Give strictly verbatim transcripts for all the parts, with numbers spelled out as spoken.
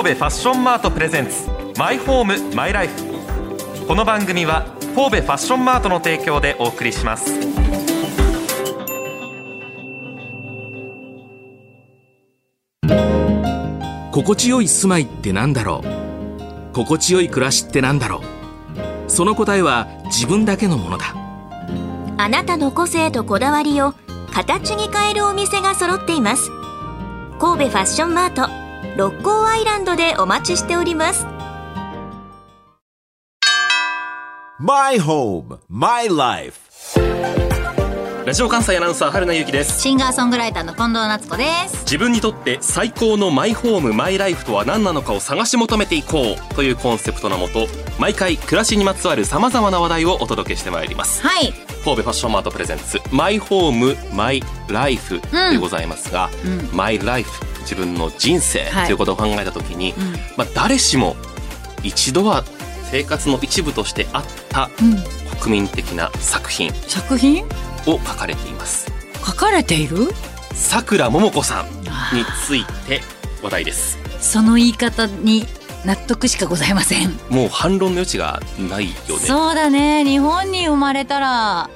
神戸ファッションマートプレゼンツマイホームマイライフ。この番組は神戸ファッションマートの提供でお送りします。心地よい住まいってなんだろう、心地よい暮らしってなんだろう、その答えは自分だけのものだ。あなたの個性とこだわりを形に変えるお店が揃っています。神戸ファッションマート六甲アイランドでお待ちしております。 My Home, My Life。 ラジオ関西アナウンサー春名由紀です。シンガーソングライターの近藤夏子です。自分にとって最高のマイホームマイライフとは何なのかを探し求めていこうというコンセプトのもと、毎回暮らしにまつわるさまざまな話題をお届けしてまいります。はい、神戸ファッションマートプレゼンツマイホームマイライフでございますが、うん、マイライフ、自分の人生ということを考えたときに、はい、うん、まあ、誰しも一度は生活の一部としてあった国民的な作品作品を書かれています。書かれているさくらももこさんについて話題です。その言い方に納得しかございません。もう反論の余地がないよね。そうだね、日本に生まれたら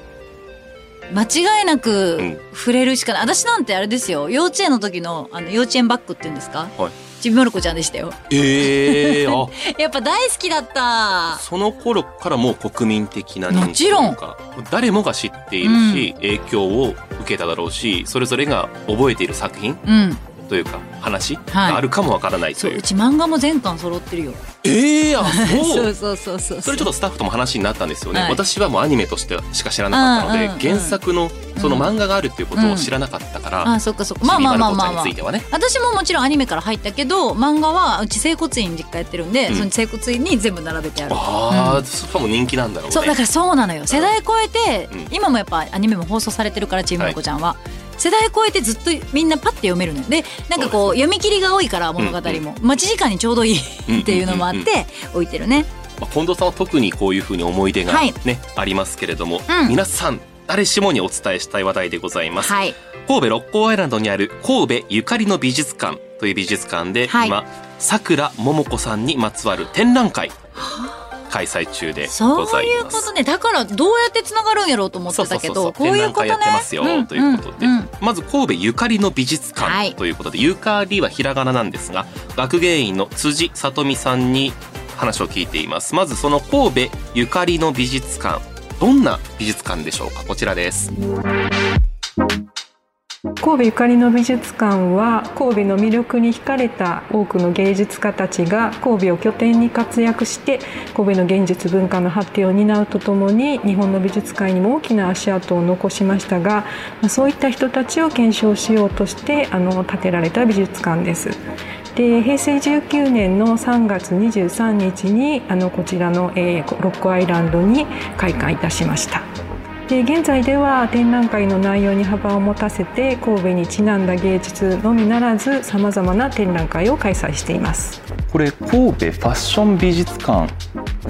間違いなく触れるしかない、うん、私なんてあれですよ、幼稚園の時 の, あの幼稚園バッグっていうんですか、はい、ちびまる子ちゃんでしたよ。えーあやっぱ大好きだった。その頃からもう国民的な人気、もちろん誰もが知っているし、うん、影響を受けただろうし、それぞれが覚えている作品、うん、というか話があるかもわからないという、はい、そう、うち漫画も全巻揃ってるよ。えー、あ、そう。そうそうそうそう。それちょっとスタッフとも話になったんですよね、はい、私はもうアニメとしてしか知らなかったので、うんうんうん、原作のその漫画があるっていうことを知らなかったから、うんうん、あ、そっかそっか。まあまあまあまあまあ、私ももちろんアニメから入ったけど、漫画はうち整骨院実家やってるんで、うん、その整骨院に全部並べてある。ああ、うん、そっか、も人気なんだろうね。そうだから、そうなのよ、世代超えて、うん、今もやっぱアニメも放送されてるからちびまる子ちゃんは、はい、世代超えてずっとみんなパッて読めるのよ。で、なんかこう読み切りが多いから物語も、うん、待ち時間にちょうどいいっていうのもあって、うんうんうんうん、で置いてるね。まあ、近藤さんは特にこういうふうに思い出が、ね、はい、ありますけれども、うん、皆さん誰しもにお伝えしたい話題でございます、はい、神戸六甲アイランドにある神戸ゆかりの美術館という美術館で、はい、今さくらももこさんにまつわる展覧会開催中でございます。そういうことね。だからどうやってつながるんやろうと思ってたけど、こういうことね。展覧会やってますよ、うん、ということで、うんうん、まず神戸ゆかりの美術館ということで、はい、ゆかりはひらがななんですが、学芸員の辻さとみさんに話を聞いています。まずその神戸ゆかりの美術館、どんな美術館でしょうか。こちらです。神戸ゆかりの美術館は、神戸の魅力に惹かれた多くの芸術家たちが神戸を拠点に活躍して神戸の現実文化の発展を担うとともに、日本の美術界にも大きな足跡を残しましたが、そういった人たちを検証しようとしてあの建てられた美術館です。で、平成じゅうきゅうねんのさんがつにじゅうさんにちにあのこちらの、えー、六甲アイランドに開館いたしました。で、現在では展覧会の内容に幅を持たせて、神戸にちなんだ芸術のみならずさまざまな展覧会を開催しています。これ神戸ファッション美術館、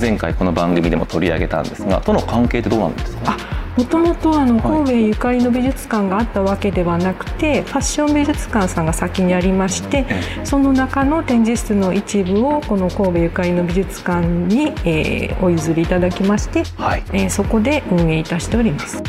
前回この番組でも取り上げたんですが、との関係ってどうなんですか。もともと神戸ゆかりの美術館があったわけではなくて、はい、ファッション美術館さんが先にありまして、その中の展示室の一部をこの神戸ゆかりの美術館に、えー、お譲りいただきまして、はい、えー、そこで運営いたしております。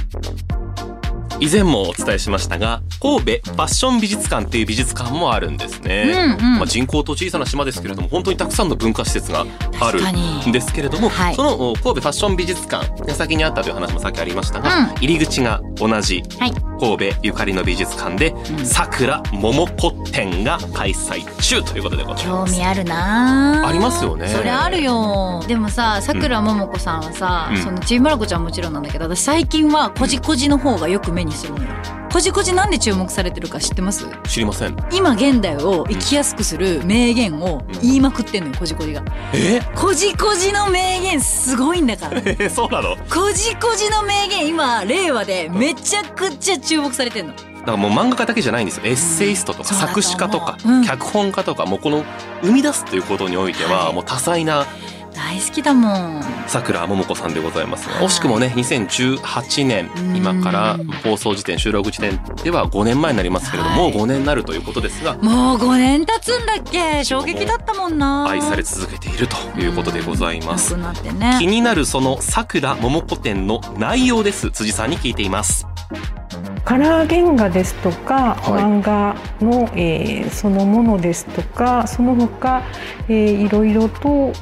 以前もお伝えしましたが、神戸ファッション美術館という美術館もあるんですね、うんうん、まあ、人口と小さな島ですけれども、本当にたくさんの文化施設があるんですけれども、はい、その神戸ファッション美術館が先にあったという話もさっきありましたが、うん、入り口が同じ、はい、神戸ゆかりの美術館でさくらももこ展が開催中ということでございます。興味あるな。ありますよね、それ。あるよ。でもさ、さくらももこさんはさ、うん、そのちびまる子ちゃんもちろんなんだけど、私最近はこじこじの方がよく目にするのよ。こじこじなんで注目されてるか知ってます？知りません。今現代を生きやすくする名言を言いまくってんのよ、こじこじが。え？こじこじの名言すごいんだから。え、そうなの？こじこじの名言、今令和でめちゃくちゃ注目されてんの。だからもう漫画家だけじゃないんですよ。エッセイストとか作詞家とか脚本家とか、もうこの生み出すということにおいてはもう多彩な大好きだもん。さくらももこさんでございますが、惜しくもねにせんじゅうはちねん、今から放送時点収録時点ではごねんまえになりますけれども、はい、もうごねんになるということですが、もうごねん経つんだっけ、衝撃だったもんな。愛され続けているということでございます。なくなって、ね、気になるそのさくらももこ展の内容です。辻さんに聞いています。カラー原画ですとか、はい、漫画の、えー、そのものですとか、その他、えー、いろいろと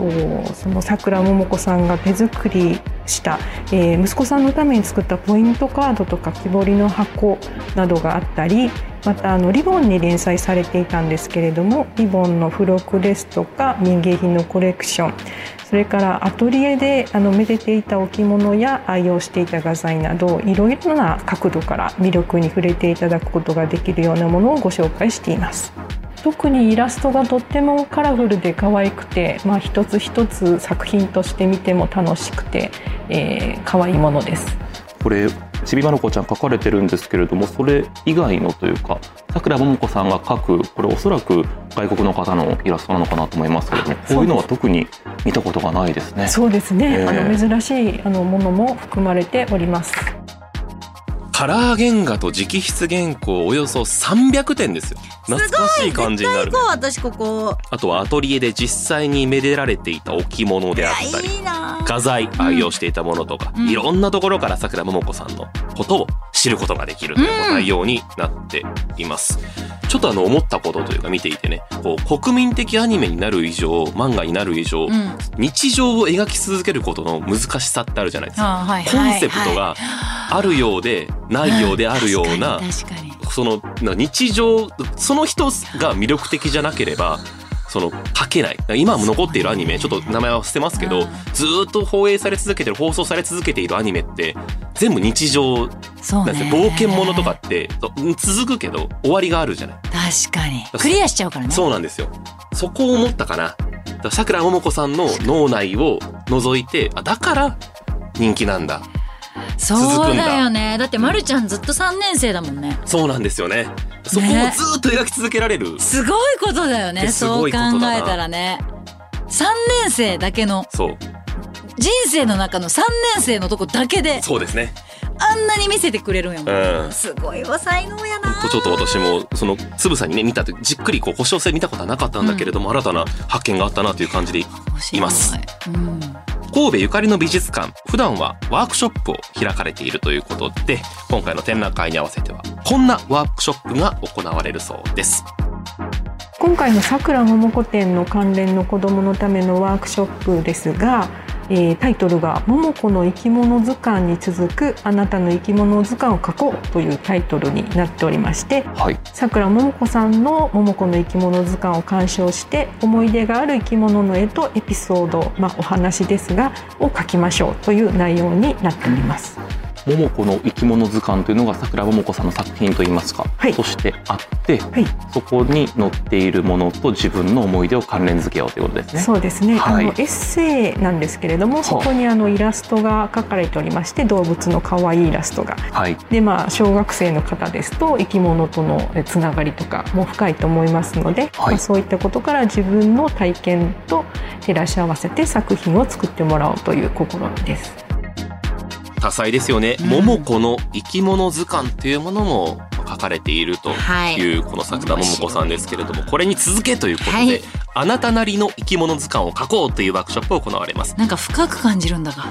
そのさくらももこさんが手作りした、えー、息子さんのために作ったポイントカードとか木彫りの箱などがあったり、またあのリボンに連載されていたんですけれども、リボンの付録ですとか民芸品のコレクション、それからアトリエであのめでていた置物や愛用していた画材など、いろいろな角度から魅力に触れていただくことができるようなものをご紹介しています。特にイラストがとってもカラフルで可愛くて、まあ、一つ一つ作品として見ても楽しくて、えー、可愛いものです。これちびまる子ちゃん書かれてるんですけれども、それ以外のというかさくらももこさんが描く、これおそらく外国の方のイラストなのかなと思いますけれども、こういうのは特に見たことがないですね。そうですね、えー、あの珍しいあのものも含まれております。カラー原画と直筆原稿およそさんびゃくてんですよ。懐かしい感じになる、ね、私ここあとはアトリエで実際にめでられていた置物であったり、いい画材愛用していたものとか、うん、いろんなところからさくらももこさんのことを知ることができるという内容になっています、うん、ちょっとあの思ったことというか見ていてね、こう国民的アニメになる以上、漫画になる以上、うん、日常を描き続けることの難しさってあるじゃないですか、はい、コンセプトがあるようで、はいはい、ないようであるような、うん、その日常その人が魅力的じゃなければその書けない。今も残っているアニメ、ちょっと名前は捨てますけど、ずっと放映され続けてる、放送され続けているアニメって全部日常なんですよ、冒険ものとかって続くけど終わりがあるじゃない。確かにクリアしちゃうからね。そうなんですよ。そこを思ったかな。さくらももこさんの脳内を覗いて、だから人気なんだ、そうだよね。 だ, だってまるちゃんずっとさんねん生だもんね。そうなんですよね。そこをずっと描き続けられる、ね、すごいことだよね。そう考えたらね、さんねん生だけの、そう人生の中のさんねん生のとこだけで、そうですね、あんなに見せてくれるんやもん、うん、すごいわ、才能やな。ちょっと私もそのつぶさにね見たとき、じっくりこう腰を据え見たことはなかったんだけれども、うん、新たな発見があったなという感じでいます。うん、神戸ゆかりの美術館、普段はワークショップを開かれているということで、今回の展覧会に合わせてはこんなワークショップが行われるそうです。今回のさくらももこ展の関連の子どものためのワークショップですが、えー、タイトルがももこの生き物図鑑に続くあなたの生き物図鑑を書こうというタイトルになっておりまして、はい、さくらももこさんのももこの生き物図鑑を鑑賞して思い出がある生き物の絵とエピソード、まあ、お話ですがを書きましょうという内容になっております。ももこの生き物図鑑というのがさくらももこさんの作品といいますか、はい、そしてあって、はい、そこに載っているものと自分の思い出を関連付けようということですね。そうですね、はい、あのエッセイなんですけれども、そこにあのイラストが描かれておりまして、動物の可愛いイラストが、はい、でまあ小学生の方ですと生き物とのつながりとかも深いと思いますので、はい、まあ、そういったことから自分の体験と照らし合わせて作品を作ってもらおうという試みです。多彩ですよね。ももこの生き物図鑑というものも書かれているというこのさくらももこさんですけれども、これに続けということで、はい、あなたなりの生き物図鑑を書こうというワークショップを行われます。なんか深く感じるんだが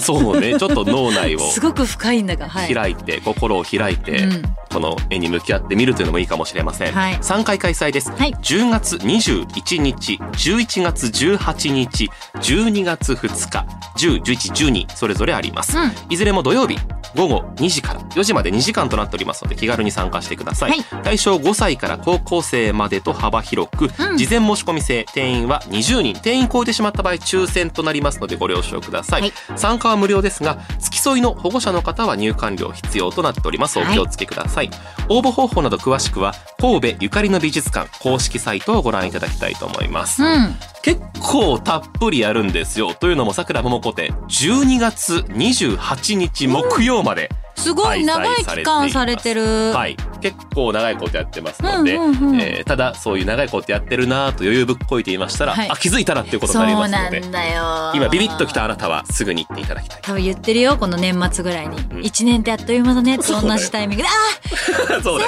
そうね、ちょっと脳内をすごく深いんだが、はい、開いて心を開いて、うん、この絵に向き合ってみるというのもいいかもしれません、はい、さんかい開催です、はい、じゅうがつにじゅういちにち、じゅういちがつじゅうはちにち、じゅうにがつふつか、じゅう、じゅういち、じゅうにそれぞれあります、うん、いずれも土曜日午後にじからよじまでにじかんとなっておりますので、気軽に参加してください、はい、対象ごさいから高校生までと幅広く、うん、事前申し込み制、定員はにじゅうにん、定員超えてしまった場合抽選となりますのでご了承ください、はい、参加は無料ですが、付き添いの保護者の方は入館料必要となっております。お気をつけください、はい、応募方法など詳しくは神戸ゆかりの美術館公式サイトをご覧いただきたいと思います、うん、結構たっぷりやるんですよ。というのもさくらももこ展じゅうにがつにじゅうはちにち木曜まですごい長い期間されてる、はい、結構長いことやってますので、うんうんうんえー、ただそういう長いことやってるなと余裕ぶっこいていましたら、はい、あ気づいたなっていうことになりますので、そうなんだよ今ビビッときたあなたはすぐに行っていただきたい。多分言ってるよこの年末ぐらいに、うん、いちねんってあっという間だねって同じタイミングであーそうだよ桜もで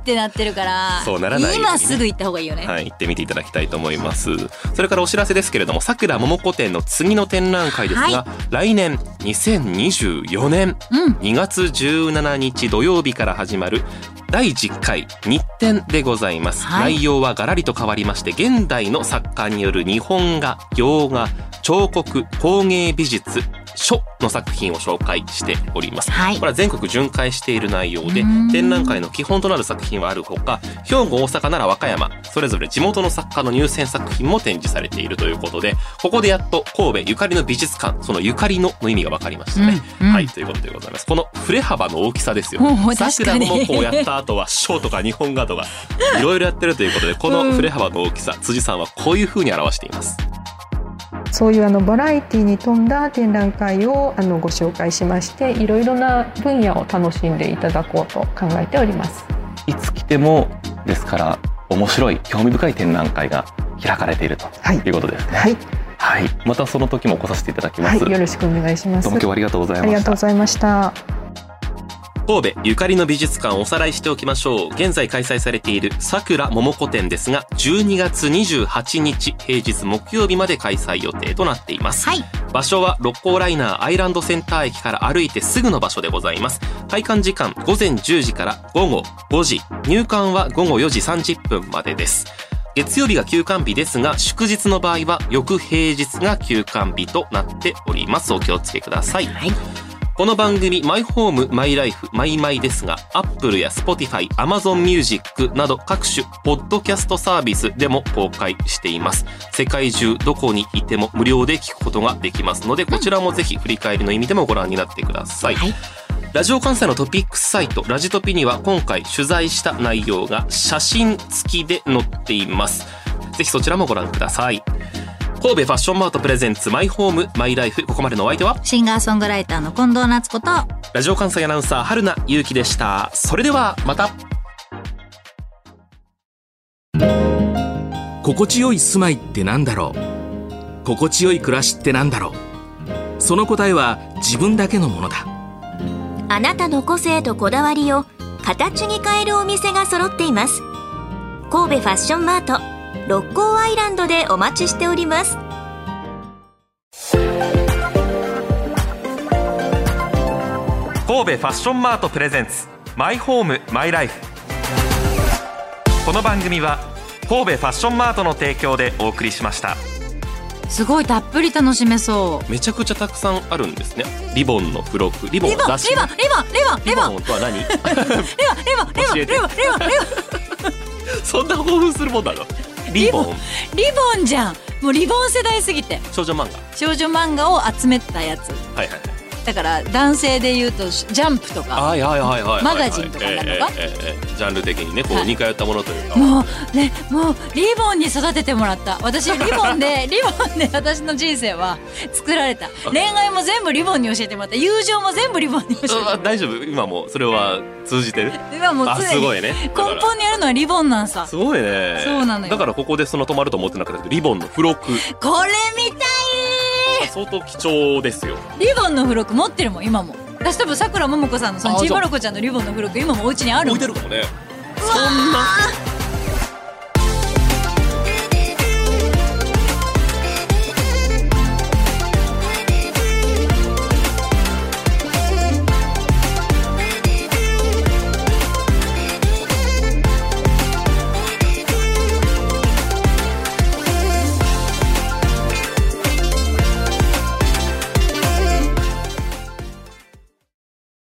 ってなってるからそうならないように、ね、今すぐ行った方がいいよね、はい、行ってみていただきたいと思います。それからお知らせですけれどもさくらももこ展の次の展覧会ですが、はい、来年にせんにじゅうよねん、うんにがつじゅうしちにち土曜日から始まるだいじゅっかい日展でございます、はい、内容はガラリと変わりまして現代の作家による日本画、洋画、彫刻、工芸美術書の作品を紹介しております、はい、これは全国巡回している内容で展覧会の基本となる作品はあるほか兵庫、大阪、奈良、和歌山それぞれ地元の作家の入選作品も展示されているということでここでやっと神戸ゆかりの美術館そのゆかりのの意味が分かりましたね、うんうん、はいということでございます。この振れ幅の大きさですよ桜もこうやった後は書とか日本画とかいろいろやってるということでこの振れ幅の大きさ、うん、辻さんはこういうふうに表しています。そういうあのバラエティに富んだ展覧会をあのご紹介しましていろいろな分野を楽しんでいただこうと考えております。いつ来てもですから面白い興味深い展覧会が開かれているということですね、はいはいはい、またその時も来させていただきます、はい、よろしくお願いします。どうも今日はありがとうございました。ありがとうございました。神戸ゆかりの美術館をおさらいしておきましょう。現在開催されているさくらももこ展ですがじゅうにがつにじゅうはちにち平日木曜日まで開催予定となっています、はい、場所は六甲ライナーアイランドセンター駅から歩いてすぐの場所でございます。開館時間ごぜんじゅうじからごごごじ入館はごごよじさんじゅっぷんまでです。月曜日が休館日ですが祝日の場合は翌平日が休館日となっております。お気をつけください、はい。この番組マイホームマイライフマイマイですが Apple や Spotify、Amazon Music など各種ポッドキャストサービスでも公開しています。世界中どこにいても無料で聞くことができますのでこちらもぜひ振り返りの意味でもご覧になってください、はい、ラジオ関西のトピックスサイトラジトピには今回取材した内容が写真付きで載っています。ぜひそちらもご覧ください。神戸ファッションマートプレゼンツマイホームマイライフ、ここまでのお相手はシンガーソングライターの近藤夏子とラジオ関西アナウンサー春名優希でした。それではまた。心地よい住まいってなんだろう、心地よい暮らしってなんだろう、その答えは自分だけのものだ。あなたの個性とこだわりを形に変えるお店が揃っています。神戸ファッションマート六甲アイランドでお待ちしております。神戸ファッションマートプレゼンツマイホームマイライフ、この番組は神戸ファッションマートの提供でお送りしました。すごいたっぷり楽しめそう。めちゃくちゃたくさんあるんですね。リボンの付録、リボンリボンリボンリボンリボンリボンとは何リボンリボンリボンリボンそんな興奮するもんだろ。リボンリボンじゃん。もうリボン世代すぎて少女漫画少女漫画を集めたやつ、はいはいはい、だから男性で言うとジャンプとかマガジンとかなのか、えーえー、ジャンル的にねこう似通ったものというか、はい、もうねもうリボンに育ててもらった。私リボンでリボンで私の人生は作られた。恋愛も全部リボンに教えてもらった。友情も全部リボンに教えてもらった。大丈夫今もそれは通じてる。今もう常に根本にあるのはリボンなんさ。すごいね。そうなのよ。だからここでその止まると思ってなかったけどリボンの付録これみたい相当貴重ですよ。リボンの付録持ってるもん今も。私多分さくらももこさんのそのちいまる子ちゃんのリボンの付録今もお家にあるもん。置いてるかもね。そんな